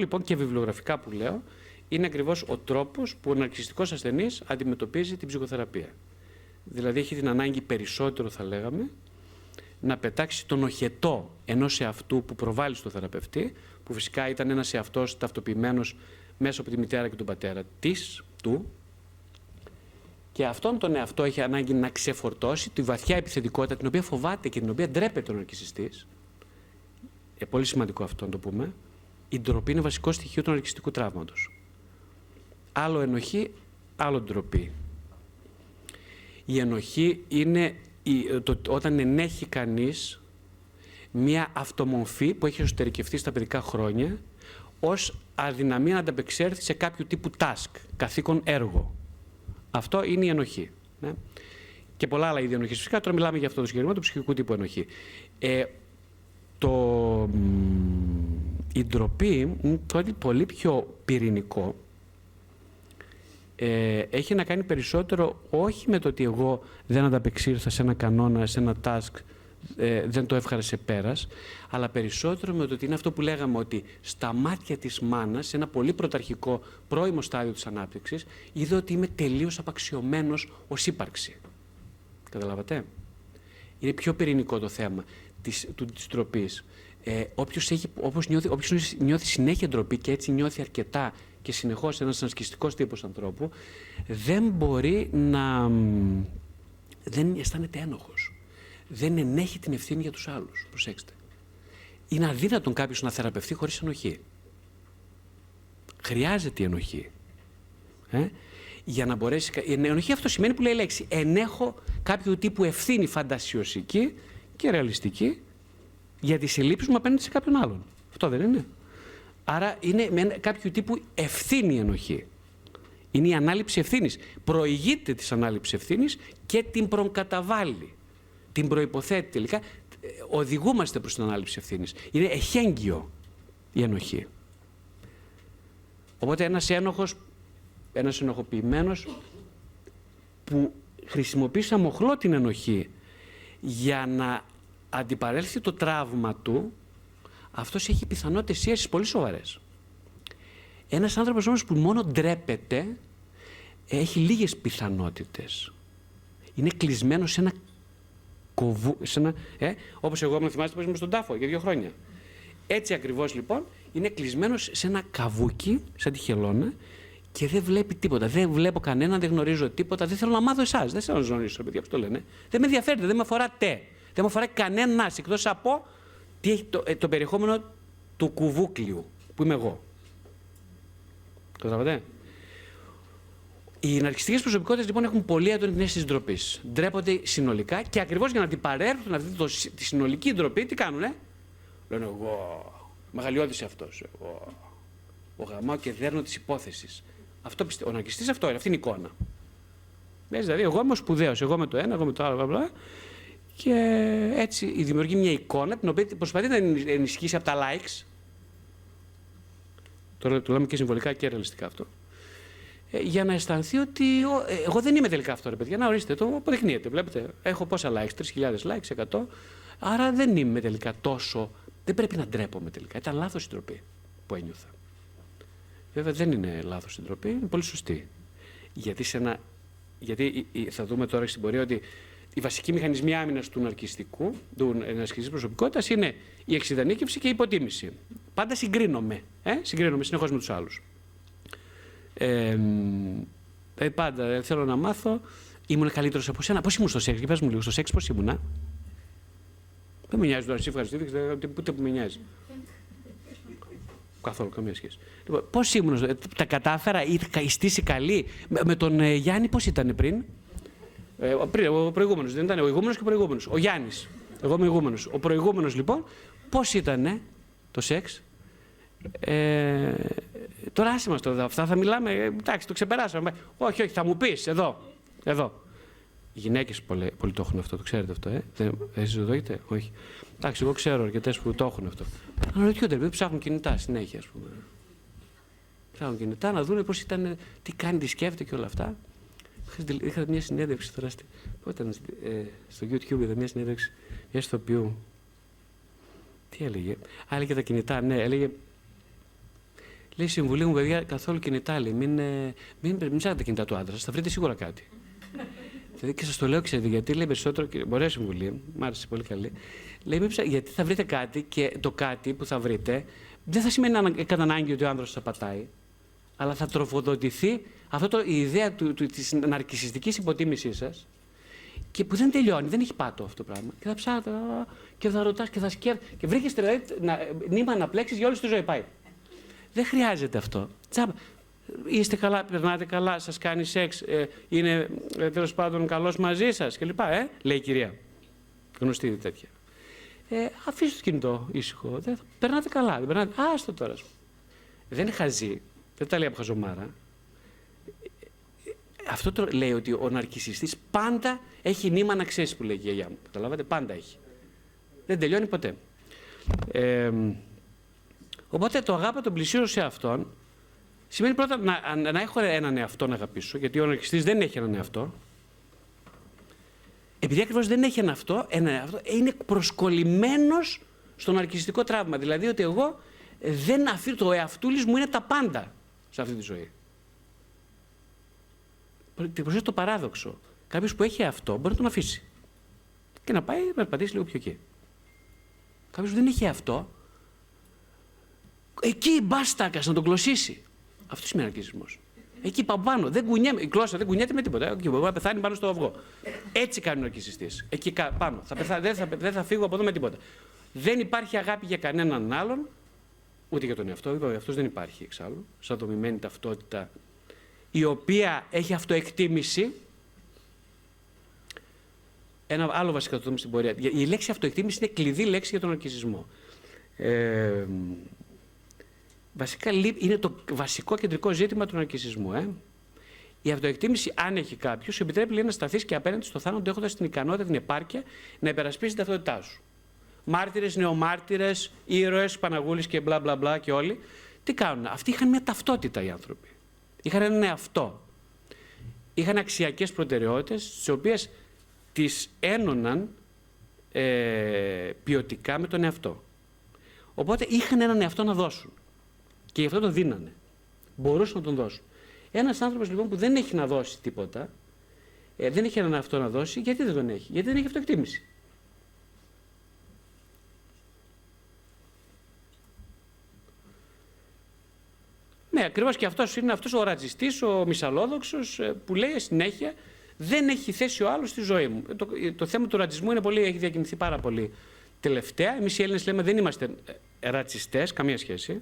λοιπόν και βιβλιογραφικά που λέω είναι ακριβώς ο τρόπος που ο ναρκισσιστικός ασθενής αντιμετωπίζει την ψυχοθεραπεία. Δηλαδή έχει την ανάγκη περισσότερο, θα λέγαμε, να πετάξει τον οχετό ενός εαυτού που προβάλλει στο θεραπευτή, που φυσικά ήταν ένας εαυτός ταυτοποιημένος μέσα από τη μητέρα και τον πατέρα της, του, και αυτόν τον εαυτό έχει ανάγκη να ξεφορτώσει τη βαθιά επιθετικότητα, την οποία φοβάται και την οποία ντρέπεται ο ναρκισσιστής. Πολύ σημαντικό αυτό να το πούμε. Η ντροπή είναι βασικό στοιχείο του ναρκισσιστικού τραύματος. Άλλο ενοχή, άλλο ντροπή. Η ενοχή είναι όταν ενέχει κανείς μία αυτομορφή που έχει εσωτερικευτεί στα παιδικά χρόνια ως αδυναμία να ανταπεξέλθει σε κάποιο τύπου task, καθήκον, έργο. Αυτό είναι η ενοχή. Ναι. Και πολλά άλλα είδη ενοχής. Φυσικά τώρα μιλάμε για αυτό το συγκεκριμένο του ψυχικού τύπου ενοχή. Η ντροπή είναι κάτι πολύ πιο πυρηνικό. Έχει να κάνει περισσότερο όχι με το ότι εγώ δεν ανταπεξήλθα σε ένα κανόνα, σε ένα task, δεν το έφχαρα σε πέρας, αλλά περισσότερο με το ότι είναι αυτό που λέγαμε ότι στα μάτια της μάνας, σε ένα πολύ πρωταρχικό πρώιμο στάδιο της ανάπτυξης, είδε ότι είμαι τελείως απαξιωμένος ως ύπαρξη. Καταλάβατε? Είναι πιο πυρηνικό το θέμα της ντροπής. Όποιος νιώθει συνέχεια ντροπή και έτσι νιώθει αρκετά και συνεχώς ένας ναρκισσιστικός τύπος ανθρώπου, δεν μπορεί να... δεν αισθάνεται ένοχος. Δεν ενέχει την ευθύνη για τους άλλους. Προσέξτε. Είναι αδύνατον κάποιος να θεραπευτεί χωρίς ενοχή. Χρειάζεται η ενοχή. Για να μπορέσει... Η ενοχή αυτό σημαίνει που λέει η λέξη. Ενέχω κάποιο τύπου ευθύνη φαντασιωσική και ρεαλιστική για τις ελλείψεις μου απέναντι σε κάποιον άλλον. Αυτό δεν είναι? Άρα είναι με κάποιο τύπου ευθύνη η ενοχή. Είναι η ανάληψη ευθύνης. Προηγείται της ανάληψης ευθύνης και την προκαταβάλλει. Την προϋποθέτει τελικά. Οδηγούμαστε προς την ανάληψη ευθύνης. Είναι εχέγγυο η ενοχή. Οπότε ένας ένοχος, ένας ενοχοποιημένος που χρησιμοποιεί σαν μοχλό την ενοχή για να αντιπαρέλθει το τραύμα του, αυτός έχει πιθανότητες αίσθησης πολύ σοβαρές. Ένας άνθρωπος όμως που μόνο ντρέπεται, έχει λίγες πιθανότητες. Είναι κλεισμένο σε ένα κοβού, όπως εγώ με θυμάστε πως ήμουν στον τάφο για 2 χρόνια. Έτσι ακριβώς λοιπόν, είναι κλεισμένος σε ένα καβούκι, σαν τη χελώνα, και δεν βλέπει τίποτα. Δεν βλέπω κανέναν, δεν γνωρίζω τίποτα, δεν θέλω να μάθω εσάς, δεν θέλω να γνωρίσω, παιδιά, αυτό το λένε. Δεν με ενδιαφέρετε, δεν με αφοράτε. Δεν με αφορά κανένας εκτός από τι έχει το περιεχόμενο του κουβούκλιου που είμαι εγώ. Καταλαβαίνετε. Οι ναρκισσιστικές προσωπικότητες λοιπόν έχουν πολύ έντονη την αίσθηση της ντροπής. Ντρέπονται συνολικά και ακριβώς για να αντιπαρέλθουν αυτή τη συνολική ντροπή, τι κάνουνε? Λένε εγώ, μεγαλειώδης αυτός. Ο γαμάω και δέρνω της υπόθεσης. Ο ναρκισσιστής αυτό είναι, αυτή είναι η εικόνα. Δηλαδή, εγώ είμαι ο σπουδαίος, εγώ με το ένα, εγώ με το άλλο, μπλα. Και έτσι δημιουργεί μια εικόνα την οποία προσπαθεί να ενισχύσει από τα likes. Τώρα το λέμε και συμβολικά και ρεαλιστικά αυτό. Για να αισθανθεί ότι εγώ δεν είμαι τελικά αυτό, ρε παιδιά. Να ορίστε, το αποδεικνύεται. Βλέπετε, έχω πόσα likes, 3.000 likes, 100. Άρα δεν είμαι τελικά τόσο. Δεν πρέπει να ντρέπομαι τελικά. Ήταν λάθος η ντροπή που ένιωθα. Βέβαια δεν είναι λάθος η ντροπή, είναι πολύ σωστή. Γιατί θα δούμε τώρα στην πορεία ότι οι βασικοί μηχανισμοί άμυνας του ναρκισσιστικής προσωπικότητας είναι η εξειδανίκευση και η υποτίμηση. Πάντα συγκρίνομαι. Συγκρίνομαι συνεχώς με τους άλλους. Πάντα θέλω να μάθω, ήμουν καλύτερος από σένα. Πώς ήμουν στο σεξ? Και πες μου λίγο, στο σεξ πώς ήμουνα? Δεν με νοιάζει τώρα, εσύ ευχαριστήθηκες, ούτε που με νοιάζει. Καθόλου, καμία σχέση. Λοιπόν, πώς ήμουν, τα κατάφερα, η στήση καλή? Με τον Γιάννη πώς ήταν πριν? Ο προηγούμενος, δεν ήταν ο ηγούμενος και ο προηγούμενος. Ο Γιάννης, εγώ είμαι ηγούμενος. Ο προηγούμενος λοιπόν, πώς ήταν το σεξ? Τώρα άσε μας τώρα, αυτά θα μιλάμε, εντάξει, το ξεπεράσαμε. Όχι, όχι, θα μου πεις, εδώ. Οι γυναίκες πολύ το έχουν αυτό, το ξέρετε αυτό, εσείς το έχετε? Όχι. Εντάξει, εγώ ξέρω αρκετές που το έχουν αυτό. Αναρωτιούνται, επειδή ψάχνουν κινητά συνέχεια, ας πούμε. Ψάχνουν κινητά να δουν πώς ήταν, τι κάνει, τι σκέφτεται και όλα αυτά. Είχα μια συνέντευξη τώρα, πότε ήταν, στο YouTube, είδα μια συνέντευξη μια ηθοποιού. Τι έλεγε? Έλεγε τα κινητά, ναι, έλεγε. Λέει, συμβουλή μου, παιδιά, καθόλου κινητά. Λέει, μην ψάχνετε κινητά του άντρα, θα βρείτε σίγουρα κάτι. Και σας το λέω, ξέρετε, γιατί λέει περισσότερο. Ωραία συμβουλή, μου άρεσε πολύ καλή. Λέει, γιατί θα βρείτε κάτι και το κάτι που θα βρείτε δεν θα σημαίνει κατά ανάγκη ότι ο άνδρας σας απατάει, αλλά θα τροφοδοτηθεί αυτό η ιδέα της ναρκισσιστικής υποτίμησής σας και που δεν τελειώνει, δεν έχει πάτο αυτό το πράγμα. Και θα ψάχνετε και θα ρωτάς και θα σκέφτεσαι. Και βρήκες δηλαδή νήμα να πλέξεις για όλη τη ζωή. Πάει. Δεν χρειάζεται αυτό. Τσάμπα. Είστε καλά, περνάτε καλά, σας κάνει σεξ, είναι τέλος πάντων καλός μαζί σας κλπ. Λέει η κυρία. Γνωστή τέτοια. Αφήστε το κινητό ήσυχο. Περνάτε καλά. Δεν περνάτε. Άστο τώρα. Δεν χαζεί. Δεν τα λέει από χαζομάρα. Αυτό το λέει ότι ο ναρκισσιστής πάντα έχει νήμα να ξέρει, που λέει η γιαγιά μου. Καταλάβατε, πάντα έχει. Δεν τελειώνει ποτέ. Οπότε το αγάπη τον πλησίω σε αυτόν. Σημαίνει πρώτα να έχω έναν εαυτό να αγαπήσω, γιατί ο ναρκισσιστής δεν έχει έναν εαυτό. Επειδή ακριβώς δεν έχει έναν εαυτό, είναι προσκολλημένος στο ναρκισσιστικό τραύμα. Δηλαδή ότι εγώ δεν αφήνω, το εαυτούλης μου είναι τα πάντα σε αυτή τη ζωή. Προσέξτε το παράδοξο. Κάποιος που έχει εαυτό μπορεί να τον αφήσει και να πάει να περπατήσει λίγο πιο εκεί. Κάποιος που δεν έχει εαυτό, εκεί μπάστακας να τον κλωσίσει. Αυτό σημαίνει ναρκισσισμός. Εκεί πάνω, δεν κουνιέμαι. Η κλώσσα δεν κουνιέται με τίποτα. Εκεί μπορεί να πεθάνει πάνω στο αυγό. Έτσι κάνει ο ναρκισσιστής. Εκεί πάνω. Δεν θα φύγω από εδώ με τίποτα. Δεν υπάρχει αγάπη για κανέναν άλλον, ούτε για τον εαυτό. Είπαμε, αυτός δεν υπάρχει εξάλλου. Σαν δομημένη ταυτότητα, η οποία έχει αυτοεκτίμηση. Ένα άλλο βασικό το δούμε στην πορεία. Η λέξη αυτοεκτίμηση είναι κλειδί λέξη για τον ναρκισσισμό. Βασικά είναι το βασικό κεντρικό ζήτημα του ναρκισσισμού. Η αυτοεκτίμηση, αν έχει κάποιο, σου επιτρέπει λέει, να σταθεί και απέναντι στο θάνατο, έχοντας την ικανότητα, την επάρκεια να υπερασπίσει την ταυτότητά σου. Μάρτυρες, νεομάρτυρες, ήρωες, Παναγούλης και μπλα μπλα μπλα και όλοι. Τι κάνουν, αυτοί είχαν μια ταυτότητα οι άνθρωποι. Είχαν έναν εαυτό. Είχαν αξιακές προτεραιότητες, τις οποίες τις ένωναν ποιοτικά με τον εαυτό. Οπότε είχαν έναν εαυτό να δώσουν. Και γι' αυτό τον δίνανε. Μπορούσαν να τον δώσουν. Ένας άνθρωπος λοιπόν που δεν έχει να δώσει τίποτα, δεν έχει έναν αυτό να δώσει, γιατί δεν τον έχει, γιατί δεν έχει αυτοεκτίμηση. Ναι, ακριβώς και αυτός είναι αυτός ο ρατσιστής, ο μισαλόδοξος, που λέει συνέχεια δεν έχει θέση ο άλλος στη ζωή μου. Το θέμα του ρατσισμού είναι πολύ, έχει διακινηθεί πάρα πολύ τελευταία. Εμείς οι Έλληνες λέμε δεν είμαστε ρατσιστές, καμία σχέση.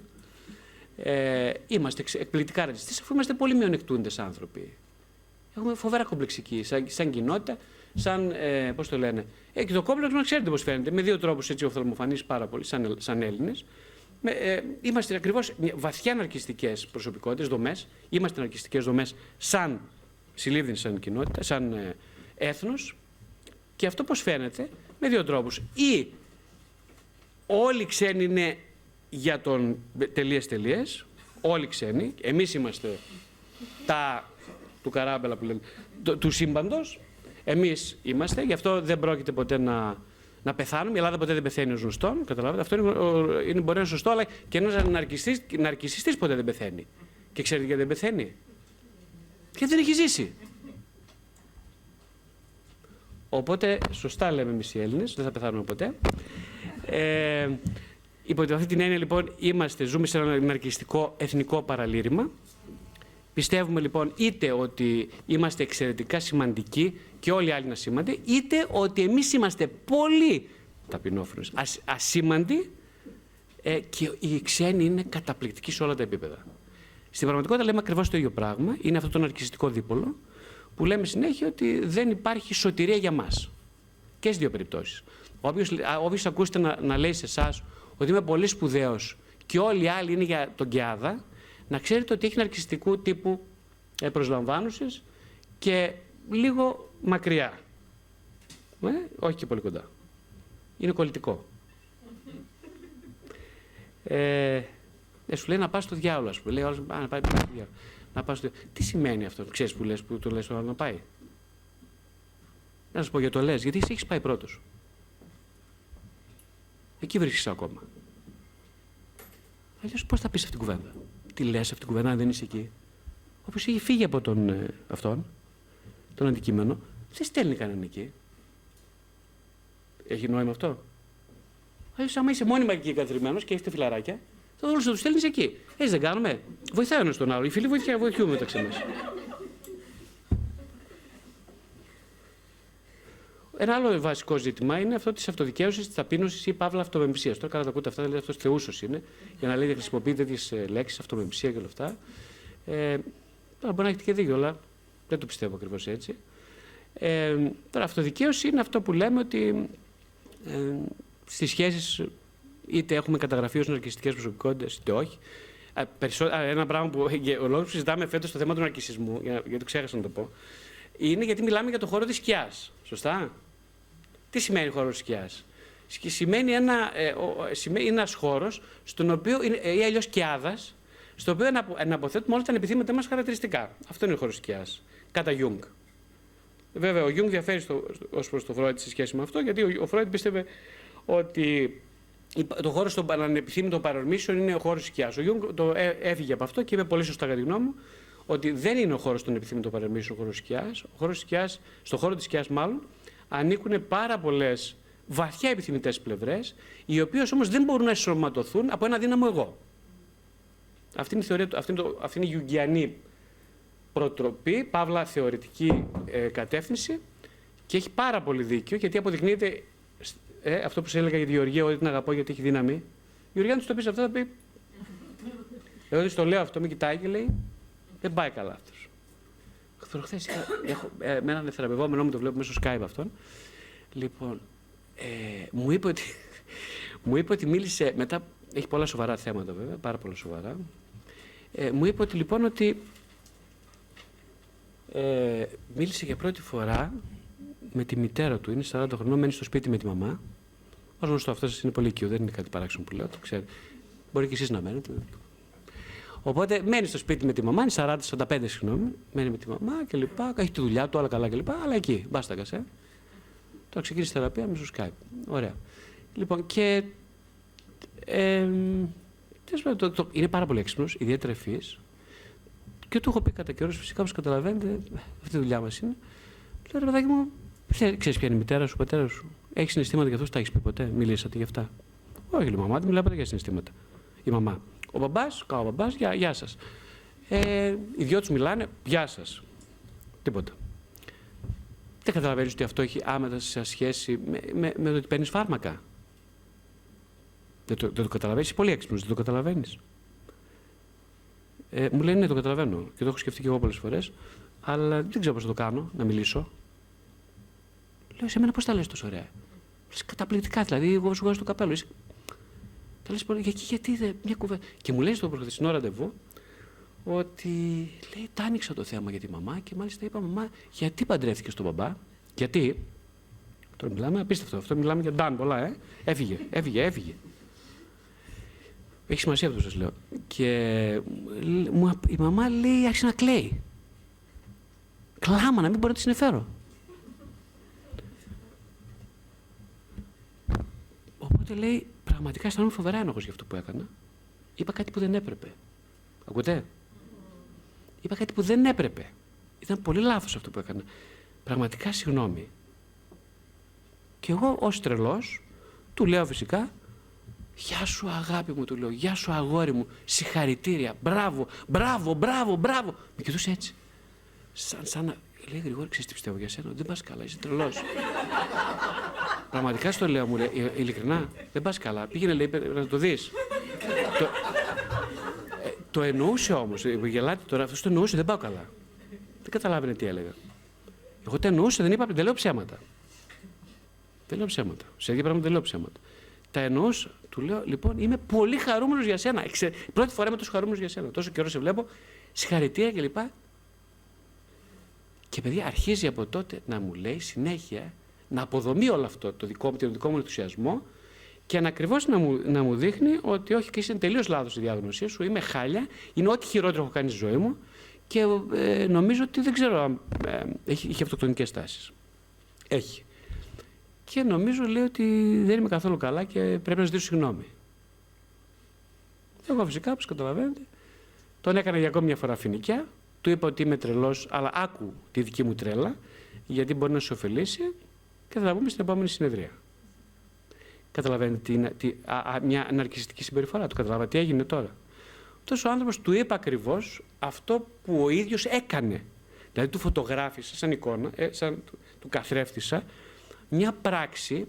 Είμαστε εκπληκτικά ρατσιστές, αφού είμαστε πολύ μειονεκτούντες άνθρωποι. Έχουμε φοβερά κομπλεξική, σαν κοινότητα, σαν. Πώς το λένε. Και το κόμπλεξ μας ξέρετε πώς φαίνεται. Με δύο τρόπους έτσι οφθαλμοφανείς πάρα πολύ, σαν Έλληνες. Είμαστε ακριβώς βαθιά ναρκισσιστικές προσωπικότητες, δομές. Είμαστε ναρκισσιστικές δομές, σαν συλλήβδινη, σαν κοινότητα, σαν έθνος. Και αυτό πώς φαίνεται, με δύο τρόπους. Ή όλοι ξένοι είναι. Για τον τελείες, όλοι ξένοι, εμείς είμαστε τα του καράμπελα που λέμε, του σύμπαντος, εμείς είμαστε, γι' αυτό δεν πρόκειται ποτέ να πεθάνουμε, η Ελλάδα ποτέ δεν πεθαίνει ως γνωστόν, καταλάβατε, αυτό είναι μπορεί να είναι σωστό, αλλά και ένας ναρκισσιστής ποτέ δεν πεθαίνει. Και ξέρετε γιατί δεν πεθαίνει, γιατί δεν έχει ζήσει. Οπότε, σωστά λέμε εμείς οι Έλληνες, δεν θα πεθάνουμε ποτέ. Υπό αυτή την έννοια, λοιπόν, ζούμε σε ένα ναρκισσιστικό εθνικό παραλήρημα. Πιστεύουμε, λοιπόν, είτε ότι είμαστε εξαιρετικά σημαντικοί και όλοι οι άλλοι να σήμανται, είτε ότι εμείς είμαστε πολύ ταπεινόφρονες, ασήμαντοι και οι ξένοι είναι καταπληκτικοί σε όλα τα επίπεδα. Στην πραγματικότητα λέμε ακριβώς το ίδιο πράγμα. Είναι αυτό το ναρκισσιστικό δίπολο που λέμε συνέχεια ότι δεν υπάρχει σωτηρία για μας. Και στις δύο περιπτώσεις. Όποιος ακούσετε να λέει σε εσάς ότι είμαι πολύ σπουδαίος και όλοι οι άλλοι είναι για τον Κιάδα, να ξέρετε ότι έχει ναρκισσιστικού τύπου προσλαμβάνουσες και λίγο μακριά. Όχι και πολύ κοντά. Είναι κολλητικό. Σου λέει να πας στο διάολο, ας πούμε. Λέει, να πάει στο διάολο. Να πας στο διάολο. Τι σημαίνει αυτό, ξέρεις που το λες τώρα να πάει. Να σου πω γιατί το λες, γιατί εσύ έχεις πάει πρώτος. Εκεί βρίσκεσαι ακόμα. Αλλιώς πώς θα πεις αυτήν την κουβέντα. τι λες αυτήν την κουβέντα, αν δεν είσαι εκεί. Όποιος είχε φύγει από τον αυτόν, τον αντικείμενο, δεν στέλνει κανέναν εκεί. Έχει νόημα αυτό. Αλλιώς, άμα είσαι μόνιμα εκεί εγκατριμμένος και έχεις τα φιλαράκια, θα όλους θα τους στέλνεις εκεί. Έτσι δεν κάνουμε. Βοηθάει ένας τον άλλο. Οι φίλοι βοηθιούμε μεταξύ μας. Ένα άλλο βασικό ζήτημα είναι αυτό τη αυτοδικαίωση, τη ταπείνωση ή παύλα αυτομεμψία. Τώρα, καλά τα ακούτε αυτά, δηλαδή αυτό θεούσος είναι, για να λέτε χρησιμοποιεί τέτοιες λέξεις, αυτομεμψία και όλα αυτά. Τώρα μπορεί να έχετε και δίκιο, αλλά δεν το πιστεύω ακριβώς έτσι. Τώρα, αυτοδικαίωση είναι αυτό που λέμε ότι στις σχέσεις είτε έχουμε καταγραφεί ως ναρκισσιστικές προσωπικότητες είτε όχι. Ένα πράγμα που ο λόγος που συζητάμε φέτος στο θέμα του ναρκισσισμού, γιατί ξέχασα να το πω. Είναι γιατί μιλάμε για το χώρο της σκιάς. Σωστά. Τι σημαίνει χώρο της σκιάς? Σημαίνει ένας χώρος, στον οποίο, ή αλλιώς σκιάδας, στο οποίο αναποθέτουμε όλα τα ανεπιθύμητα μας χαρακτηριστικά. Αυτό είναι ο χώρος της σκιάς, κατά Γιουνγκ. Βέβαια, ο Γιουνγκ διαφέρει ως προς τον Φρόυντ σε σχέση με αυτό, γιατί ο Φρόυντ πίστευε ότι το χώρο των ανεπιθύμητων παρορμήσεων είναι ο χώρος της σκιάς. Ο Γιουνγκ το έφυγε από αυτό και είπε πολύ σωστά, κατά τη γνώμη μου, ότι δεν είναι ο χώρος των επιθύμητων παρεμβήσεων ο χώρος της σκιάς. Στον χώρο της σκιάς, μάλλον, ανήκουν πάρα πολλές βαθιά επιθυμητές πλευρές, οι οποίες όμως δεν μπορούν να ενσωματωθούν από ένα δύναμο εγώ. Αυτή είναι η θεωρία, αυτή είναι η γιουγκιανή προτροπή, παύλα θεωρητική κατεύθυνση, και έχει πάρα πολύ δίκιο, γιατί αποδεικνύεται αυτό που σας έλεγα για τη Γεωργία, ότι την αγαπώ γιατί έχει δύναμη. Η Γεωργία, αν του το πεις αυτό, θα πει. Εγώ το λέω αυτό, με κοιτάει και λέει. Δεν πάει καλά αυτός. Προχθές με έναν θεραπευόμενό μου, το βλέπω μέσω Skype αυτόν. Λοιπόν, μου είπε ότι μίλησε μετά. Έχει πολλά σοβαρά θέματα, βέβαια, πάρα πολλά σοβαρά. Μου είπε ότι λοιπόν μίλησε για πρώτη φορά με τη μητέρα του. Είναι 40 χρονών, μένει στο σπίτι με τη μαμά. Ως γνωστό, αυτό σας είναι πολύ οικείο, δεν είναι κάτι παράξενο που λέω, το ξέρω. Μπορεί και εσείς να μένετε. Οπότε μένει στο σπίτι με τη μαμά, είναι 40-45, συγγνώμη, μένει με τη μαμά και λοιπά, έχει τη δουλειά του, όλα καλά και λοιπά, αλλά εκεί, μπάστακας, Τώρα ξεκίνησε θεραπεία μέσω Skype. Ωραία. Λοιπόν, και είναι πάρα πολύ έξυπνος, ιδιαίτερα ευφύης, και του έχω πει κατά καιρός, φυσικά, όπως καταλαβαίνετε, αυτή η δουλειά μας είναι. Λέω, ρε παιδάκι μου, ξέρεις ποια είναι η μητέρα σου, ο πατέρας σου? Έχεις συναισθήματα για αυτούς, τα έχεις πει ποτέ? Μιλήσατε γι' αυτά? Όχι, λέει, μαμά, δεν μιλάει ποτέ για συναισθήματα. Η μαμά. Ο μπαμπάς, ο μπαμπάς, γεια σας. Οι δυο τους μιλάνε, γεια σας. Τίποτα. Δεν καταλαβαίνεις ότι αυτό έχει άμεσα σε σχέση με το ότι παίρνεις φάρμακα. Δεν το καταλαβαίνεις, είσαι πολύ έξυπνος, δεν το καταλαβαίνεις. Μου λένε ναι, το καταλαβαίνω και το έχω σκεφτεί και εγώ πολλές φορές, αλλά δεν ξέρω πώς θα το κάνω, να μιλήσω. Λέω, σε μένα πώς τα λες τόσο ωραία? Λες καταπληκτικά, δηλαδή, εγώ σου βγάζω το καπέλο. Γιατί είδε μια κουβέντα. Και μου λέει στο προχθεσινό ραντεβού ότι λέει, τα άνοιξα το θέμα για τη μαμά και μάλιστα είπα, μαμά, γιατί παντρεύτηκες τον μπαμπά? Γιατί? Τώρα μιλάμε, απίστευτο αυτό, μιλάμε για ντάν πολλά, Έφυγε. Έχει σημασία αυτό, σας λέω. Και η μαμά λέει, άρχισε να κλαίει. Κλάμα, να μην μπορώ να τη συνεφέρω. Οπότε λέει, πραγματικά αισθάνομαι φοβερά ένοχος για αυτό που έκανα. Είπα κάτι που δεν έπρεπε. Ακούτε? Είπα κάτι που δεν έπρεπε. Ήταν πολύ λάθος αυτό που έκανα. Πραγματικά συγγνώμη. Και εγώ ως τρελός του λέω φυσικά, γεια σου αγάπη μου, του λέω, γεια σου αγόρι μου, συγχαρητήρια, μπράβο, μπράβο, μπράβο, μπράβο. Με κοιτούσε έτσι. Σαν να λέει, Γρηγόρη, ξέρεις τι πιστεύω για σένα? Δεν πας καλά, είσαι τρελός. Πραγματικά στο λέω, μου λέει, ειλικρινά, δεν πας καλά. Πήγαινε, λέει, να το δεις. Το εννοούσε όμως, γελάτε τώρα, αυτός το εννοούσε, δεν πάω καλά. Δεν καταλάβαινε τι έλεγα. Εγώ το εννοούσε, δεν λέω ψέματα. Δεν λέω ψέματα. Σε ίδια πράγματα δεν λέω ψέματα. Τα εννοούσα, του λέω, λοιπόν, είμαι πολύ χαρούμενος για σένα. Πρώτη φορά είμαι τόσο χαρούμενος για σένα. Τόσο καιρό σε βλέπω, συγχαρητήρια κλπ. Και παιδιά, αρχίζει από τότε να μου λέει συνέχεια, να αποδομεί όλο αυτό το δικό μου ενθουσιασμό και ακριβώς να μου δείχνει ότι όχι, και είσαι τελείως λάθος η διάγνωσή σου, είμαι χάλια, είναι ό,τι χειρότερο έχω κάνει στη ζωή μου και νομίζω ότι δεν ξέρω αν είχε αυτοκτονικές τάσεις. Έχει. Και νομίζω, λέει, ότι δεν είμαι καθόλου καλά και πρέπει να ζητήσω συγγνώμη. Εγώ φυσικά, όπως καταλαβαίνετε, Τον έκανα για ακόμη μια φορά φοινικιά, του είπα ότι είμαι τρελός, αλλά άκου τη δική μου τρέλα, γιατί μπορεί να σου ωφελήσει και θα τα πούμε στην επόμενη συνεδρία. Καταλαβαίνετε μια αναρκιστική συμπεριφορά του, καταλαβαίνετε τι έγινε τώρα. Αυτός ο άνθρωπος του είπε ακριβώς αυτό που ο ίδιος έκανε. Δηλαδή του φωτογράφησα σαν εικόνα, σαν του καθρέφτησα, μια πράξη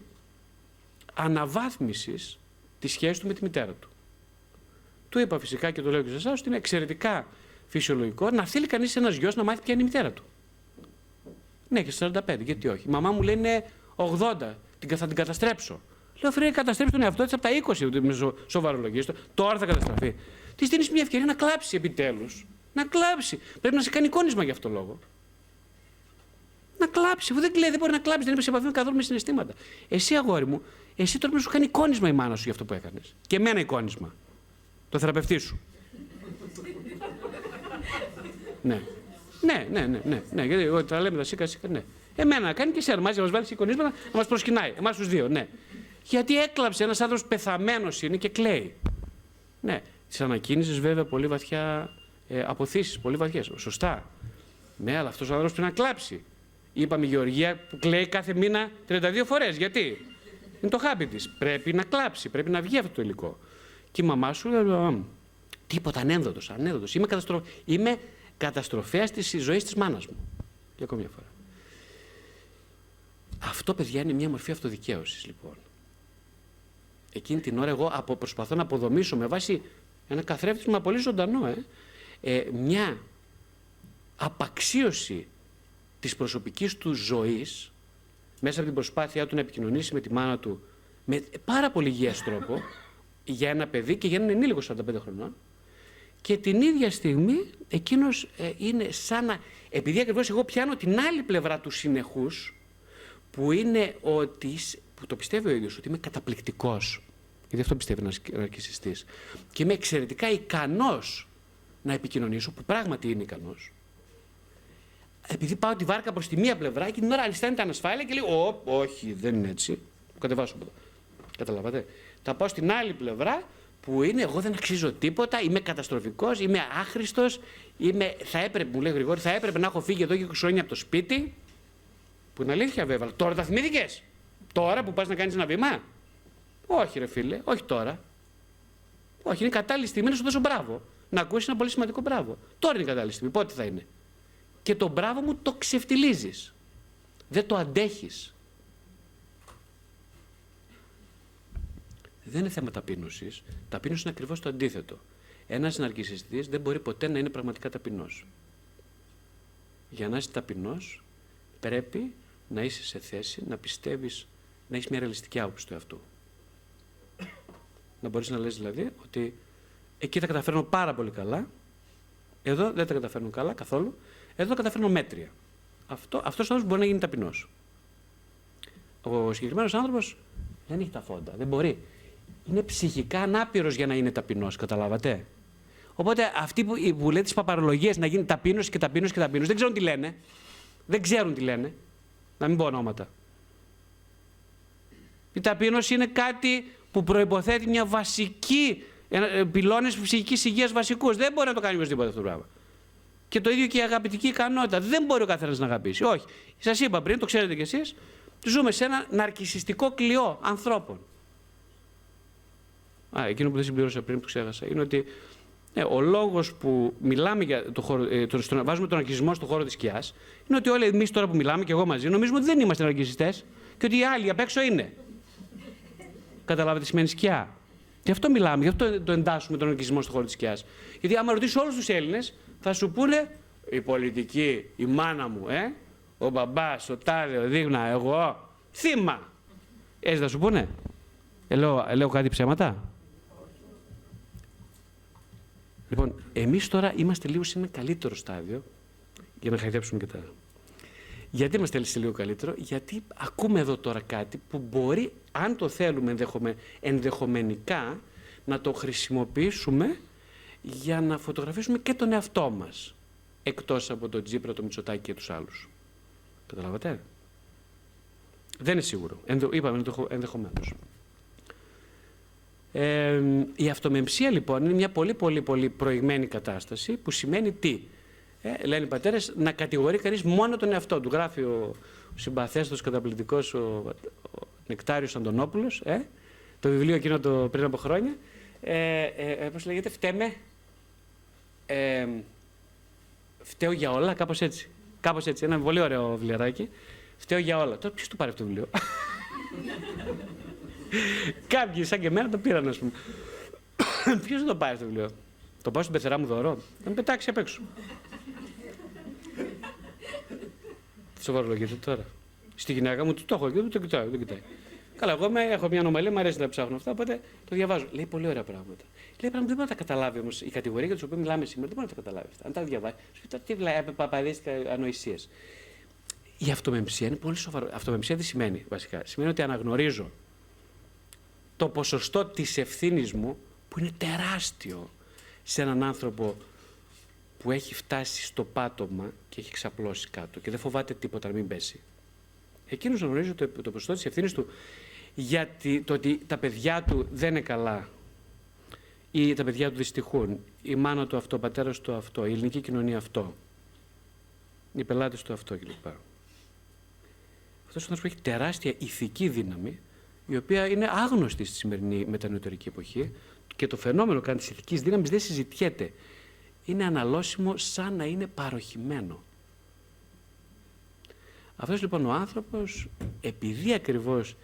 αναβάθμισης της σχέσης του με τη μητέρα του. Του είπα φυσικά και το λέω και σε εσάς ότι είναι εξαιρετικά φυσιολογικό να θέλει κανείς ένας γιος να μάθει ποια είναι η μητέρα του. Ναι, και 45, γιατί όχι. Η μαμά μου λέει είναι 80, θα την καταστρέψω. Λέω, φρέγγι, καταστρέψει τον εαυτό της από τα 20, με σοβαρολογίες. Τώρα θα καταστραφεί. Της δίνεις μια ευκαιρία να κλάψει επιτέλους. Να κλάψει. Πρέπει να σε κάνει εικόνισμα για αυτόν τον λόγο. Να κλάψει. Δεν κλαίει, δεν μπορεί να κλάψει, δεν είναι σε επαφή με καθόλου με συναισθήματα. Εσύ, αγόρι μου, εσύ τώρα πρέπει να σου κάνει εικόνισμα η μάνα σου για αυτό που έκανες. Και εμένα εικόνισμα. Το θεραπευτή σου. Ναι. Ναι, γιατί εγώ τα λέμε τα σίκα, ναι. Εμένα να κάνει και σε αρμάζει, να μας βάλει εικονίσματα, να μας προσκυνάει. Εμάς τους δύο, ναι. Γιατί έκλαψε, ένας άνθρωπος πεθαμένος είναι και κλαίει. Ναι. Της ανακοίνησης βέβαια πολύ βαθιά αποθήσεις, πολύ βαθιές. Σωστά. Ναι, αλλά αυτός ο άνθρωπος πρέπει να κλάψει. Είπαμε η Γεωργία που κλαίει κάθε μήνα 32 φορές. Γιατί? Είναι το χάπι της. Πρέπει να κλάψει, πρέπει να βγει αυτό το υλικό. Και η μαμά σου λέει, τίποτα, ανένδοτος. Είμαι καταστροφέας της ζωής της μάνας μου. Για ακόμη μια φορά. Αυτό, παιδιά, είναι μια μορφή αυτοδικαίωσης, λοιπόν. Εκείνη την ώρα εγώ προσπαθώ να αποδομήσω με βάση ένα καθρέφτισμα πολύ ζωντανό, μια απαξίωση της προσωπικής του ζωής μέσα από την προσπάθειά του να επικοινωνήσει με τη μάνα του με πάρα πολύ υγιές τρόπο για ένα παιδί και για έναν ενήλικο 45 χρονών. Και την ίδια στιγμή εκείνος είναι σαν να... Επειδή ακριβώς εγώ πιάνω την άλλη πλευρά του συνεχούς, που είναι ότι... που το πιστεύει ο ίδιος, ότι είμαι καταπληκτικός, γιατί αυτό πιστεύει ένας ναρκισσιστής, και είμαι εξαιρετικά ικανός να επικοινωνήσω, που πράγματι είναι ικανός. Επειδή πάω τη βάρκα προς τη μία πλευρά και την ώρα αλιστάνει τα ανασφάλεια και λέει όχι, δεν είναι έτσι, το κατεβάσω από εδώ. Καταλαβαίνετε. Θα πάω στην άλλη πλευρά που είναι εγώ δεν αξίζω τίποτα, είμαι καταστροφικός, είμαι άχρηστος, θα έπρεπε, μου λέει Γρηγόρη, θα έπρεπε να έχω φύγει εδώ και 20 χρόνια από το σπίτι, που είναι αλήθεια βέβαια, τώρα τα θυμήθηκες. Τώρα που πας να κάνεις ένα βήμα. Όχι ρε φίλε, όχι τώρα. Όχι, είναι κατάλληλη στιγμή να σου δώσω μπράβο. Να ακούσεις ένα πολύ σημαντικό μπράβο. Τώρα είναι κατάλληλη στιγμή, πότε θα είναι. Και το μπράβο μου το ξεφτιλίζεις. Δεν το αντέχεις. Δεν είναι θέμα ταπείνωσης. Ταπείνωση είναι ακριβώς το αντίθετο. Ένας ναρκισσιστής δεν μπορεί ποτέ να είναι πραγματικά ταπεινός. Για να είσαι ταπεινός πρέπει να είσαι σε θέση να πιστεύεις, να έχεις μια ρεαλιστική άποψη του εαυτού. Να μπορείς να λες δηλαδή ότι εκεί τα καταφέρνω πάρα πολύ καλά, εδώ δεν τα καταφέρνω καλά καθόλου, εδώ τα καταφέρνω μέτρια. Αυτός ο άνθρωπος μπορεί να γίνει ταπεινός. Ο συγκεκριμένος άνθρωπος δεν έχει τα φόντα, δεν μπορεί. Είναι ψυχικά ανάπηρος για να είναι ταπεινός, καταλάβατε. Οπότε αυτοί που λέει τις παπαρολογίες να γίνει ταπείνος και ταπείνος και ταπείνος, δεν ξέρουν τι λένε. Δεν ξέρουν τι λένε. Να μην πω ονόματα. Η ταπείνωση είναι κάτι που προϋποθέτει μια βασική, πυλώνες ψυχικής υγείας βασικούς. Δεν μπορεί να το κάνει οποιοδήποτε αυτό το πράγμα. Και το ίδιο και η αγαπητική ικανότητα. Δεν μπορεί ο καθένας να αγαπήσει. Όχι. Σας είπα πριν, το ξέρετε κι εσείς, ζούμε σε ένα ναρκισσιστικό κλειό ανθρώπων. Εκείνο που δεν συμπληρώσα πριν, που ξέχασα, είναι ότι ο λόγος που μιλάμε για βάζουμε τον ναρκισσισμό στον χώρο της σκιάς είναι ότι όλοι εμείς τώρα που μιλάμε και εγώ μαζί νομίζουμε ότι δεν είμαστε ναρκισσιστές και ότι οι άλλοι απ' έξω είναι. Καταλάβατε τι σημαίνει σκιά. Γι' αυτό μιλάμε, γι' αυτό το εντάσσουμε τον ναρκισσισμό στον χώρο της σκιάς. Γιατί άμα ρωτήσεις όλους τους Έλληνες θα σου πούνε η πολιτική, η μάνα μου, ο μπαμπάς, ο τάδε, ο δίγνα, εγώ, θύμα. Έτσι θα σου πούνε. Λέω κάτι ψέματα. Λοιπόν, εμείς τώρα είμαστε λίγο σε ένα καλύτερο στάδιο, για να χαϊδέψουμε και τα άλλα. Γιατί είμαστε σε λίγο καλύτερο, γιατί ακούμε εδώ τώρα κάτι που μπορεί, αν το θέλουμε ενδεχομενικά, να το χρησιμοποιήσουμε για να φωτογραφίσουμε και τον εαυτό μας, εκτός από τον Τσίπρα, τον Μητσοτάκη και τους άλλους. Καταλάβατε. Δεν είναι σίγουρο. Είπαμε, ενδεχομένως. Η αυτομεμψία λοιπόν είναι μια πολύ προηγμένη κατάσταση που σημαίνει τι. Λένε οι πατέρες να κατηγορεί κανείς μόνο τον εαυτό του. Γράφει ο συμπαθέστος καταπληκτικός ο Νεκτάριος Αντωνόπουλος, το βιβλίο εκείνο το πριν από χρόνια. Πώς λέγεται, φταίμε. Φταίω για όλα, κάπως έτσι. Κάπως έτσι, ένα πολύ ωραίο βιβλιαράκι. Φταίω για όλα. Τώρα ποιος του πάρει αυτό το βιβλίο. Κάποιοι σαν και εμένα το πήραν, ας πούμε. Ποιος το πάρει αυτό το βιβλίο. Το πάω στην πεθερά μου δωρό. Θα με πετάξει απ' έξω. Σοβαρολογείτε τώρα. Στη γυναίκα μου το έχω και δεν το κοιτάω. Καλά, εγώ έχω μια ανομαλία, μου αρέσει να ψάχνω αυτά, οπότε το διαβάζω. Λέει πολύ ωραία πράγματα. Λέει πράγματα που δεν μπορεί να τα καταλάβει όμως. Η κατηγορία για την οποία μιλάμε σήμερα δεν μπορεί να τα καταλάβει αυτά. Αν τα διαβάζει, σου πει τι βλέπει, παπαδίστηκα ανοησίες. Η αυτομεμψία είναι πολύ σοβαρό. Αυτομεμψία τι σημαίνει βασικά. Σημαίνει ότι αναγνωρίζω το ποσοστό της ευθύνης μου που είναι τεράστιο σε έναν άνθρωπο που έχει φτάσει στο πάτωμα και έχει ξαπλώσει κάτω και δεν φοβάται τίποτα να μην πέσει. Εκείνος γνωρίζει το ποσοστό της ευθύνης του γιατί το ότι τα παιδιά του δεν είναι καλά ή τα παιδιά του δυστυχούν, η μάνα του αυτό, ο πατέρας του αυτό, η ελληνική κοινωνία αυτό, οι πελάτες του αυτό κλπ. Αυτός ο άνθρωπος έχει τεράστια ηθική δύναμη η οποία είναι άγνωστη στη σημερινή μετανεωτερική εποχή και το φαινόμενο καν της ηθικής δύναμης δεν συζητιέται. Είναι αναλώσιμο σαν να είναι παροχημένο. Αυτός λοιπόν ο άνθρωπος, επειδή ακριβώς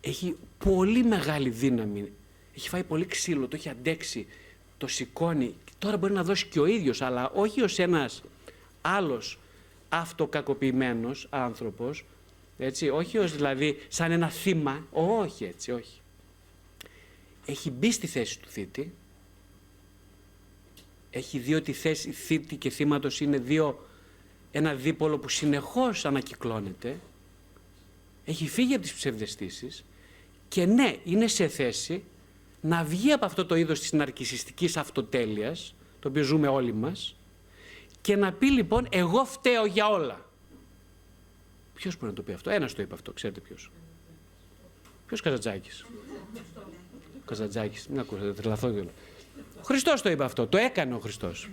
έχει πολύ μεγάλη δύναμη, έχει φάει πολύ ξύλο, το έχει αντέξει, το σηκώνει, τώρα μπορεί να δώσει και ο ίδιος, αλλά όχι ως ένας άλλος αυτοκακοποιημένος άνθρωπος, έτσι, όχι ως δηλαδή σαν ένα θύμα, όχι έτσι, όχι. Έχει μπει στη θέση του θήτη, έχει δει ότι θέση θήτη και θύματος είναι ένα δίπολο που συνεχώς ανακυκλώνεται, έχει φύγει από τις ψευδαισθήσεις και ναι, είναι σε θέση να βγει από αυτό το είδος της ναρκισσιστικής αυτοτέλειας, το οποίο ζούμε όλοι μας, και να πει λοιπόν, εγώ φταίω για όλα. Ποιος μπορεί να το πει αυτό, ένας το είπε αυτό, ξέρετε ποιος. Ποιος Καζαντζάκης. Καζαντζάκης, μην ακούσατε, τρελαθώ κιόλας. Ο Χριστός το είπε αυτό, το έκανε ο Χριστός.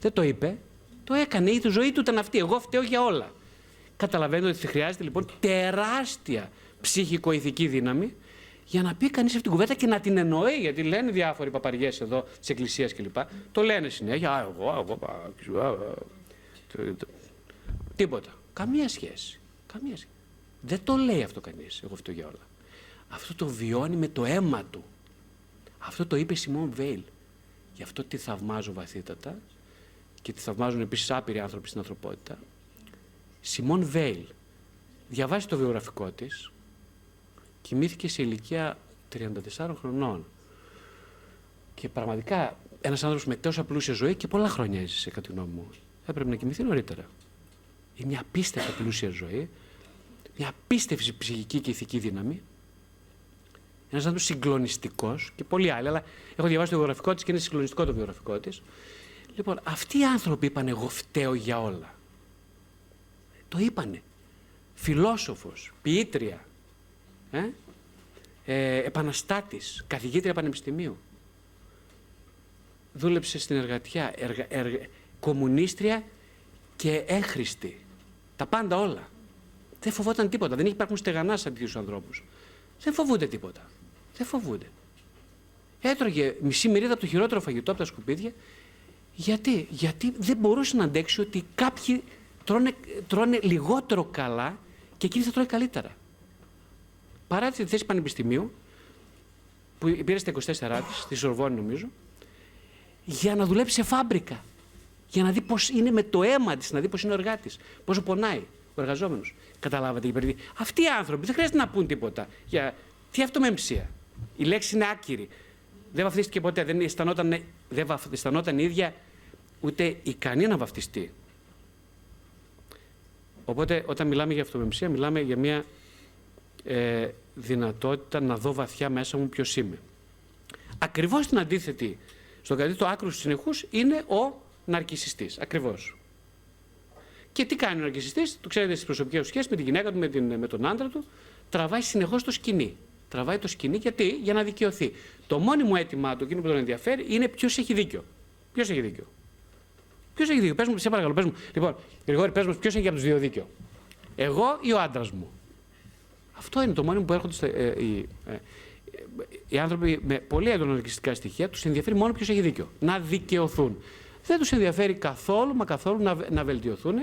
Δεν το είπε. Το έκανε, η ζωή του ήταν αυτή. Εγώ φταίω για όλα. Καταλαβαίνετε ότι χρειάζεται λοιπόν τεράστια ψυχικοηθική δύναμη για να πει κανείς αυτή την κουβέντα και να την εννοεί. Γιατί λένε διάφοροι παπαριές εδώ της Εκκλησίας κλπ. Το λένε συνέχεια. Τίποτα. Καμία σχέση. Δεν το λέει αυτό κανείς. Εγώ φταίω για όλα. Αυτό το βιώνει με το αίμα του. Αυτό το είπε η Σιμόν Βέιλ. Γι' αυτό τη θαυμάζω βαθύτατα. Και τη θαυμάζουν επίσης άπειροι άνθρωποι στην ανθρωπότητα. Σιμόν Βέιλ διαβάζει το βιογραφικό της, κοιμήθηκε σε ηλικία 34 χρονών. Και πραγματικά ένας άνθρωπος με τόσα πλούσια ζωή και πολλά χρόνια έζησε, κατά τη γνώμη μου. Έπρεπε να κοιμηθεί νωρίτερα. Είναι μια απίστευτα πλούσια ζωή, μια απίστευτη ψυχική και ηθική δύναμη. Ένας άνθρωπος συγκλονιστικός και πολλοί άλλοι, αλλά έχω διαβάσει το βιογραφικό της και είναι συγκλονιστικό το βιογραφικό της. Λοιπόν, αυτοί οι άνθρωποι είπαν εγώ φταίω για όλα. Το είπανε. Φιλόσοφος, ποιήτρια, επαναστάτης, καθηγήτρια πανεπιστημίου. Δούλεψε στην εργατιά, κομμουνίστρια και έχρηστη. Τα πάντα όλα. Δεν φοβόταν τίποτα. Δεν υπάρχουν στεγανά σαν τέτοιους ανθρώπους. Δεν φοβούνται τίποτα. Δεν φοβούνται. Έτρωγε μισή μερίδα από το χειρότερο φαγητό, από τα σκουπίδια. Γιατί δεν μπορούσε να αντέξει ότι κάποιοι τρώνε λιγότερο καλά και εκείνοι θα τρώνε καλύτερα. Παράτησε τη θέση πανεπιστημίου, που πήρε στα 24 της, στη Σορβόνη νομίζω, για να δουλέψει σε φάμπρικα. Για να δει πώς είναι με το αίμα της, να δει πώς είναι ο εργάτης, πόσο πονάει ο εργαζόμενος. Καταλάβατε, γιατί αυτοί οι άνθρωποι δεν χρειάζεται να πούν τίποτα. Τι αυτομεμψία. Η λέξη είναι άκυρη. Δεν βαφτίστηκε ποτέ, δεν αισθανόταν η ίδια ούτε ικανή να βαφτιστεί. Οπότε όταν μιλάμε για αυτομεμψία, μιλάμε για μια δυνατότητα να δω βαθιά μέσα μου ποιος είμαι. Ακριβώς την αντίθετη, στον αντίθετο άκρο στους συνεχούς, είναι ο ναρκισσιστής. Ακριβώς. Και τι κάνει ο ναρκισσιστής, το ξέρετε στις προσωπικές του σχέσεις με τη γυναίκα του, με τον άντρα του, τραβάει συνεχώς το σκηνή. Τραβάει το σκηνή γιατί, για να δικαιωθεί. Το μόνιμο αίτημα του εκείνου που τον ενδιαφέρει είναι ποιος έχει δίκιο. Ποιος έχει δίκιο. Ποιος έχει δίκιο. Πες μου, σε παρακαλώ, πες μου. Λοιπόν, Γρηγόρη, πες μου, ποιος έχει από τους δύο δίκιο. Εγώ ή ο άντρας μου. Αυτό είναι το μόνιμο που έρχονται στα, οι άνθρωποι με πολύ έντονα νοικιστικά στοιχεία. Τους ενδιαφέρει μόνο ποιος έχει δίκιο. Να δικαιωθούν. Δεν τους ενδιαφέρει καθόλου, μα καθόλου να βελτιωθούν.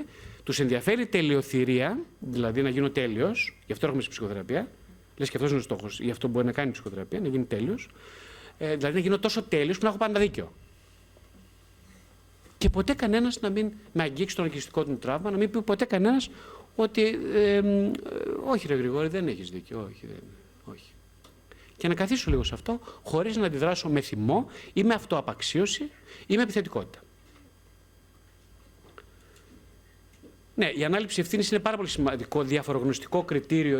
Τους ενδιαφέρει τελειοθυρία, δηλαδή να γίνω τέλειος. Γι' αυτό έρχομαι σε ψυχοθεραπεία. Λες και αυτός είναι ο στόχος. Γι' αυτό μπορεί να κάνει ψυχοθεραπεία, να γίνει τέλειος. Δηλαδή να γίνω τόσο τέλειος που να έχω πάντα δίκιο. Και ποτέ κανένας να μην με αγγίξει το νοικιστικό του τραύμα, να μην πει ποτέ κανένας ότι όχι, ρε Γρηγόρη, δεν έχεις δίκιο. Όχι, όχι. Και να καθίσω λίγο σε αυτό, χωρίς να αντιδράσω με θυμό ή με αυτοαπαξίωση ή με επιθετικότητα. Ναι, η ανάληψη ευθύνης είναι πάρα πολύ σημαντικό διαφορογνωστικό κριτήριο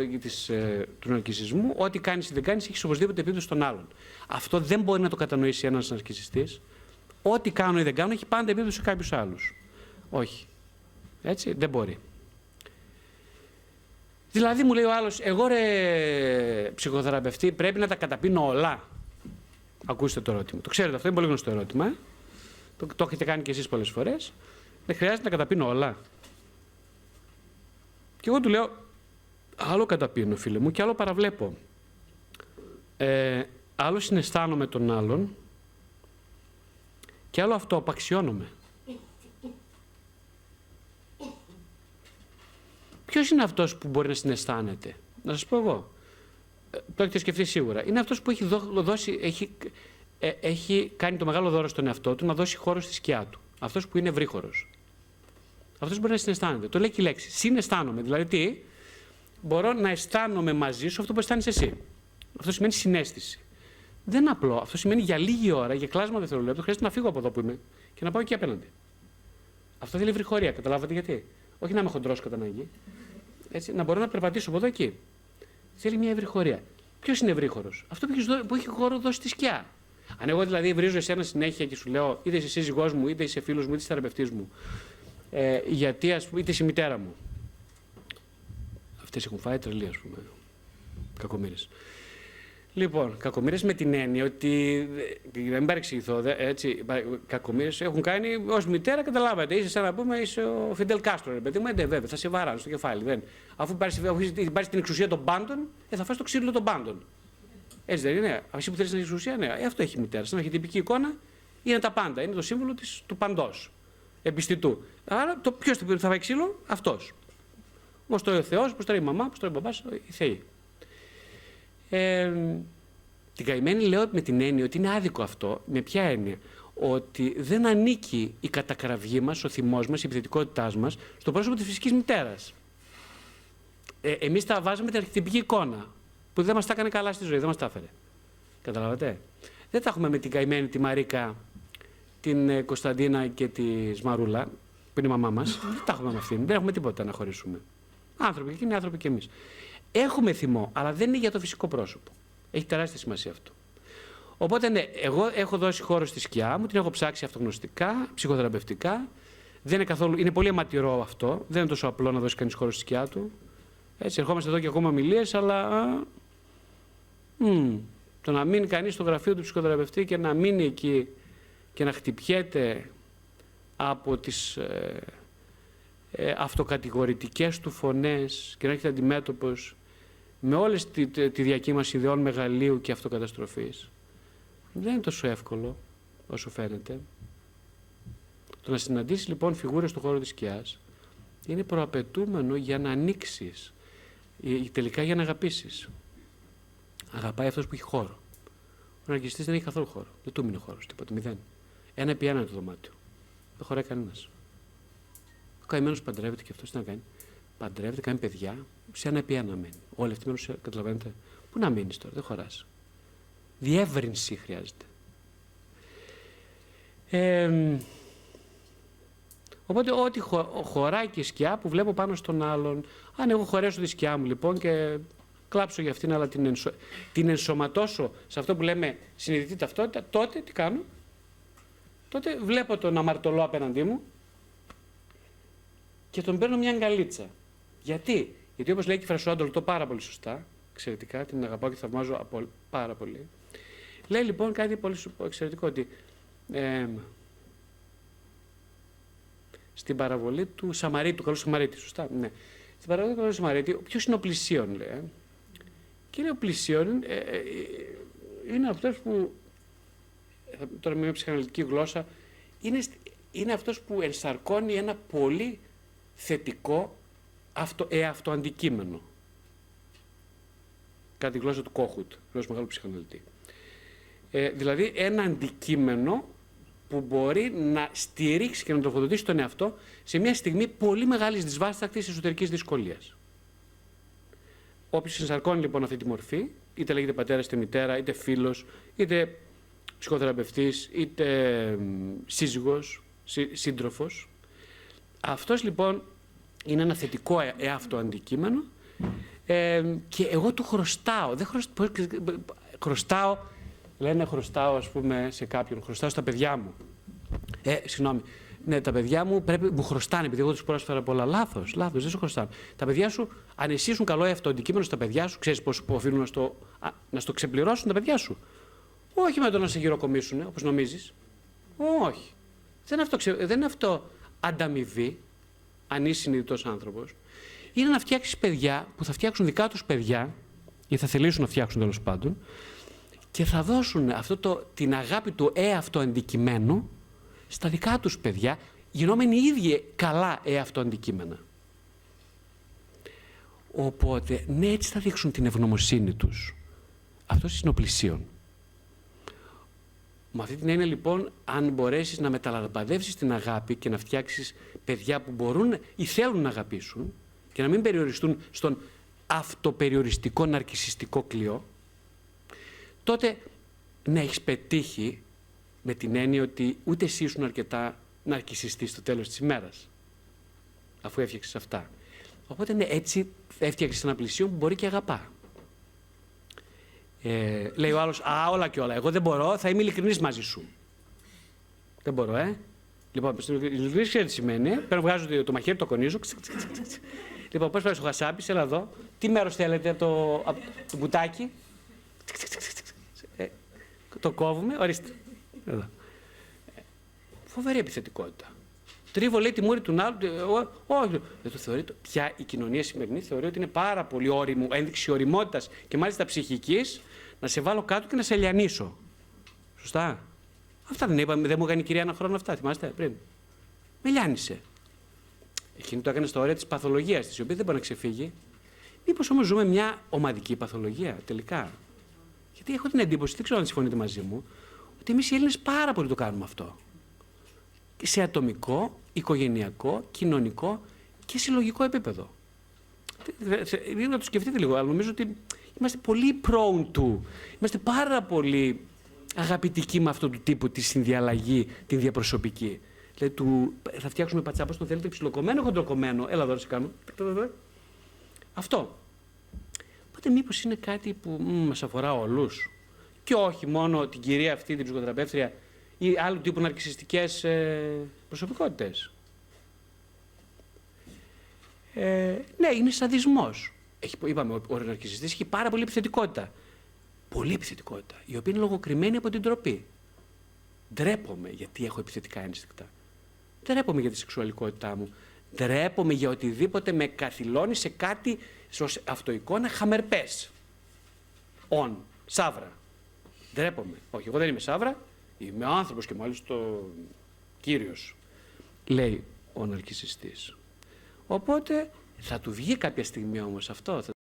του ναρκισσισμού. Ό,τι κάνεις ή δεν κάνεις, έχεις οπωσδήποτε επίπτωση στον άλλον. Αυτό δεν μπορεί να το κατανοήσει ένας ναρκισσιστής. Ό,τι κάνω ή δεν κάνω, έχει πάντα επίπτωση σε κάποιους άλλους. Όχι. Έτσι, δεν μπορεί. Δηλαδή μου λέει ο άλλος, εγώ ρε ψυχοθεραπευτή, πρέπει να τα καταπίνω όλα. Ακούστε το ερώτημα. Το ξέρετε αυτό, είναι πολύ γνωστό ερώτημα. Το έχετε κάνει κι εσείς πολλές φορές. Δεν χρειάζεται να καταπίνω όλα. Και εγώ του λέω, άλλο καταπίνω φίλε μου και άλλο παραβλέπω. Άλλο συναισθάνομαι τον άλλον και άλλο αυτοαπαξιώνομαι. Ποιος είναι αυτός που μπορεί να συναισθάνεται, να σας πω εγώ, το έχετε σκεφτεί σίγουρα. Είναι αυτός που έχει, έχει κάνει το μεγάλο δώρο στον εαυτό του να δώσει χώρο στη σκιά του. Αυτός που είναι ευρύχωρος. Αυτός μπορεί να συναισθάνεται. Το λέει και η λέξη. Συναισθάνομαι. Δηλαδή τι, μπορώ να αισθάνομαι μαζί σου αυτό που αισθάνεσαι εσύ. Αυτό σημαίνει συνέστηση. Δεν είναι απλό. Αυτό σημαίνει για λίγη ώρα, για κλάσμα δευτερολέπτου, χρειάζεται να φύγω από εδώ που είμαι και να πάω εκεί απέναντι. Αυτό θέλει ευρυχωρία. Καταλάβατε γιατί. Όχι να είμαι χοντρός κατά ανάγκη. Έτσι, να μπορώ να περπατήσω από εδώ εκεί. Θέλει μια ευρυχωρία. Ποιος είναι ευρύχωρος? Αυτό που έχει χώρο δώσει τη σκιά. Αν εγώ δηλαδή βρίζω εσένα συνέχεια και σου λέω είτε είσαι σύζυγός μου, είτε είσαι φίλος μου, είτε είσαι θεραπευτής μου. Γιατί, ας πούμε, είτε η μητέρα μου. Αυτές έχουν φάει τρελή, ας πούμε. Κακομοίρες. Λοιπόν, κακομοίρες με την έννοια ότι. Για να μην παρεξηγηθώ, έτσι. Κακομοίρες έχουν κάνει ως μητέρα, καταλάβατε. Είσαι σαν να πούμε, είσαι ο Φιντελ Κάστρο, ρε παιδί μου. Βέβαια, θα σε βαράνε στο κεφάλι. Δεν. Αφού πάρεις την εξουσία των πάντων, θα φας το ξύλο των πάντων. Έτσι δεν είναι. Αυτή που θέλει την εξουσία, ναι. Αυτό έχει η μητέρα. Σαν να έχει τυπική εικόνα, είναι τα πάντα. Είναι το σύμβολο του παντός. Εμπιστητού. Άρα, ποιος θα φάει ξύλο, αυτός. Πώς τρώει ο Θεός, πώς τρώει η μαμά, πώς τρώει ο μπαμπάς, οι Θεοί. Την καημένη λέω με την έννοια ότι είναι άδικο αυτό. Με ποια έννοια? Ότι δεν ανήκει η κατακραυγή μας, ο θυμός μας, η επιθετικότητά μας στο πρόσωπο της φυσικής μητέρας. Εμείς τα βάζαμε την αρχιτυπική εικόνα που δεν μας τα έκανε καλά στη ζωή, δεν μας τα έφερε. Καταλάβατε. Δεν τα έχουμε με την καημένη τη Μαρίκα, την Κωνσταντίνα και τη Μαρούλα, που είναι η μαμά μας, δεν τα έχουμε με αυτήν. Δεν έχουμε τίποτα να χωρίσουμε. Άνθρωποι και εκείνοι, άνθρωποι και εμείς. Έχουμε θυμό, αλλά δεν είναι για το φυσικό πρόσωπο. Έχει τεράστια σημασία αυτό. Οπότε, ναι, εγώ έχω δώσει χώρο στη σκιά μου, την έχω ψάξει αυτογνωστικά, ψυχοθεραπευτικά. Δεν είναι καθόλου, είναι πολύ αιματηρό αυτό. Δεν είναι τόσο απλό να δώσει κανείς χώρο στη σκιά του. Έτσι, ερχόμαστε εδώ και ακόμα ομιλίες, αλλά. Το να μείνει κανείς στο γραφείο του ψυχοθεραπευτή και να μείνει εκεί. Και να χτυπιέται από τις αυτοκατηγορητικές του φωνές και να έχετε αντιμέτωπος με όλες τη διακύμαση ιδεών μεγαλείου και αυτοκαταστροφής. Δεν είναι τόσο εύκολο όσο φαίνεται. Το να συναντήσεις λοιπόν φιγούρες στον χώρο της σκιάς είναι προαπαιτούμενο για να ανοίξεις, τελικά για να αγαπήσεις. Αγαπάει αυτός που έχει χώρο. Ο ναρκισσιστής δεν έχει καθόλου χώρο. Δεν του μείνει χώρος, τίποτα, μηδέν. Ένα επί ένα το δωμάτιο. Δεν χωράει κανένας. Ο καημένος παντρεύεται και αυτός τι να κάνει. Παντρεύεται, κάνει παιδιά, σε ένα επί ένα μένει. Όλοι αυτοί μένουν, καταλαβαίνετε. Πού να μείνεις τώρα, δεν χωράς. Διεύρυνση χρειάζεται. Οπότε, ό,τι χωράει και η σκιά που βλέπω πάνω στον άλλον. Αν εγώ χωρέσω τη σκιά μου λοιπόν και κλάψω για αυτήν, αλλά την ενσωματώσω σε αυτό που λέμε συνειδητή ταυτότητα, τότε τι κάνω? Τότε βλέπω τον αμαρτωλό απέναντί μου και τον παίρνω μια αγκαλίτσα. Γιατί? Γιατί όπως λέει και η Φρασουάντολ το πάρα πολύ σωστά, εξαιρετικά, την αγαπάω και θαυμάζω πάρα πολύ. Λέει λοιπόν κάτι πολύ εξαιρετικό, ότι στην παραβολή του Σαμαρίτη, του καλού Σαμαρίτη, σωστά, ναι. Στην παραβολή του καλού Σαμαρίτη, ποιος είναι ο πλησίον, λέει. Και λέει ο πλησίον είναι αυτός που, τώρα με μια ψυχαναλυτική γλώσσα, είναι αυτός που ενσαρκώνει ένα πολύ θετικό αυτοαντικείμενο. Κατά τη γλώσσα του Κόχουτ, γλώσσα μεγάλου ψυχαναλυτή. Δηλαδή ένα αντικείμενο που μπορεί να στηρίξει και να τροφοδοτήσει τον εαυτό σε μια στιγμή πολύ μεγάλης δυσβάστακτης εσωτερικής δυσκολίας. Όποιος ενσαρκώνει λοιπόν αυτή τη μορφή, είτε λέγεται πατέρας, είτε μητέρα, είτε φίλος, είτε ψυχοθεραπευτής, είτε σύζυγος, σύντροφος. Αυτός λοιπόν είναι ένα θετικό εαυτό αντικείμενο και εγώ του χρωστάω. Δεν χρωστάω, λένε χρωστάω ας πούμε σε κάποιον, χρωστάω στα παιδιά μου. Συγγνώμη, ναι, τα παιδιά μου μου χρωστάνε, επειδή εγώ τους πρόσφερα πολλά. Λάθος, δεν σου χρωστάνε. Τα παιδιά σου, αν εσύ ήσουν καλό εαυτό αντικείμενο στα παιδιά σου, ξέρεις πώς οφείλουν να στο ξεπληρώσουν τα παιδιά σου. Όχι με το να σε γυροκομίσουν, όπως νομίζεις. Όχι. Δεν είναι αυτό ανταμοιβή, αν είσαι συνειδητός άνθρωπος. Είναι να φτιάξεις παιδιά που θα φτιάξουν δικά τους παιδιά, ή θα θελήσουν να φτιάξουν τέλος πάντων, και θα δώσουν την αγάπη του εαυτό αντικειμένου στα δικά τους παιδιά, γινόμενοι οι ίδιοι καλά εαυτό αντικείμενα. Οπότε, ναι, έτσι θα δείξουν την ευγνωμοσύνη τους. Αυτός είναι ο πλησίον. Με αυτή την έννοια λοιπόν, αν μπορέσεις να μεταλαμπαδεύσεις την αγάπη και να φτιάξεις παιδιά που μπορούν ή θέλουν να αγαπήσουν και να μην περιοριστούν στον αυτοπεριοριστικό ναρκισσιστικό κλειό, τότε να έχεις πετύχει με την έννοια ότι ούτε εσύ ήσουν αρκετά ναρκισσιστής στο τέλος της ημέρας, αφού έφτιαξες αυτά. Οπότε ναι, έτσι έφτιαξες ένα πλησίον που μπορεί και αγαπά. Λέει ο άλλος, α, όλα και όλα, εγώ δεν μπορώ, θα είμαι ειλικρινής μαζί σου. Δεν μπορώ, Λοιπόν, ειλικρινής ξέρετε τι σημαίνει, πέρα βγάζω το μαχαίρι, το κονίζω. Λοιπόν, πώς πάει στο χασάπι, έλα εδώ, τι μέρος θέλετε από το μπουτάκι. Το κόβουμε, ορίστε. Εδώ. Φοβερή επιθετικότητα. Τρίβω, λέει, τη μούρη του άλλου. Όχι. Δεν το θεωρεί. Πια η κοινωνία σημερινή θεωρεί ότι είναι πάρα πολύ όριμο, ένδειξη οριμότητας και μάλιστα ψυχικής, να σε βάλω κάτω και να σε λιανίσω. Σωστά. Αυτά δεν είπαμε. Δεν μου έκανε η κυρία ένα χρόνο αυτά. Θυμάστε πριν. Με λιάνισε. Εκείνη το έκανε στα όρια της παθολογίας της, η οποία δεν μπορεί να ξεφύγει. Μήπως όμως ζούμε μια ομαδική παθολογία τελικά. Γιατί έχω την εντύπωση, δεν ξέρω αν συμφωνείτε μαζί μου, ότι εμείς οι Έλληνες πάρα πολύ το κάνουμε αυτό. Σε ατομικό, οικογενειακό, κοινωνικό και συλλογικό επίπεδο. Λίγο να το σκεφτείτε λίγο, αλλά νομίζω ότι είμαστε πολύ prone του. Είμαστε πάρα πολύ αγαπητικοί με αυτόν του τύπου τη συνδιαλλαγή, την διαπροσωπική. Δηλαδή, θα φτιάξουμε πατσάπα, τον θέλετε ψιλοκομμένο, χοντροκομμένο. Έλα εδώ, σε κάνω. Αυτό. Οπότε, μήπως είναι κάτι που μας αφορά όλους. Και όχι μόνο την κυρία αυτή, την ψυχοθεραπεύτρια, ή άλλου τύπου ναρκισσιστικές προσωπικότητες. Ναι, είναι σαδισμός. Είπαμε, ο ναρκισσιστής έχει πάρα πολύ επιθετικότητα. Πολύ επιθετικότητα, η οποία είναι λογοκριμένη από την ντροπή. Ντρέπομαι γιατί έχω επιθετικά ένστικτα. Ντρέπομαι για τη σεξουαλικότητά μου. Ντρέπομαι για οτιδήποτε με καθυλώνει σε κάτι, σε αυτοεικόνα, χαμερπές. On, σαύρα. Ντρέπομαι. Όχι, εγώ δεν είμαι σαύρα. Είμαι άνθρωπος και μάλιστα κύριος, λέει ο ναρκισσιστής. Οπότε θα του βγει κάποια στιγμή όμως αυτό.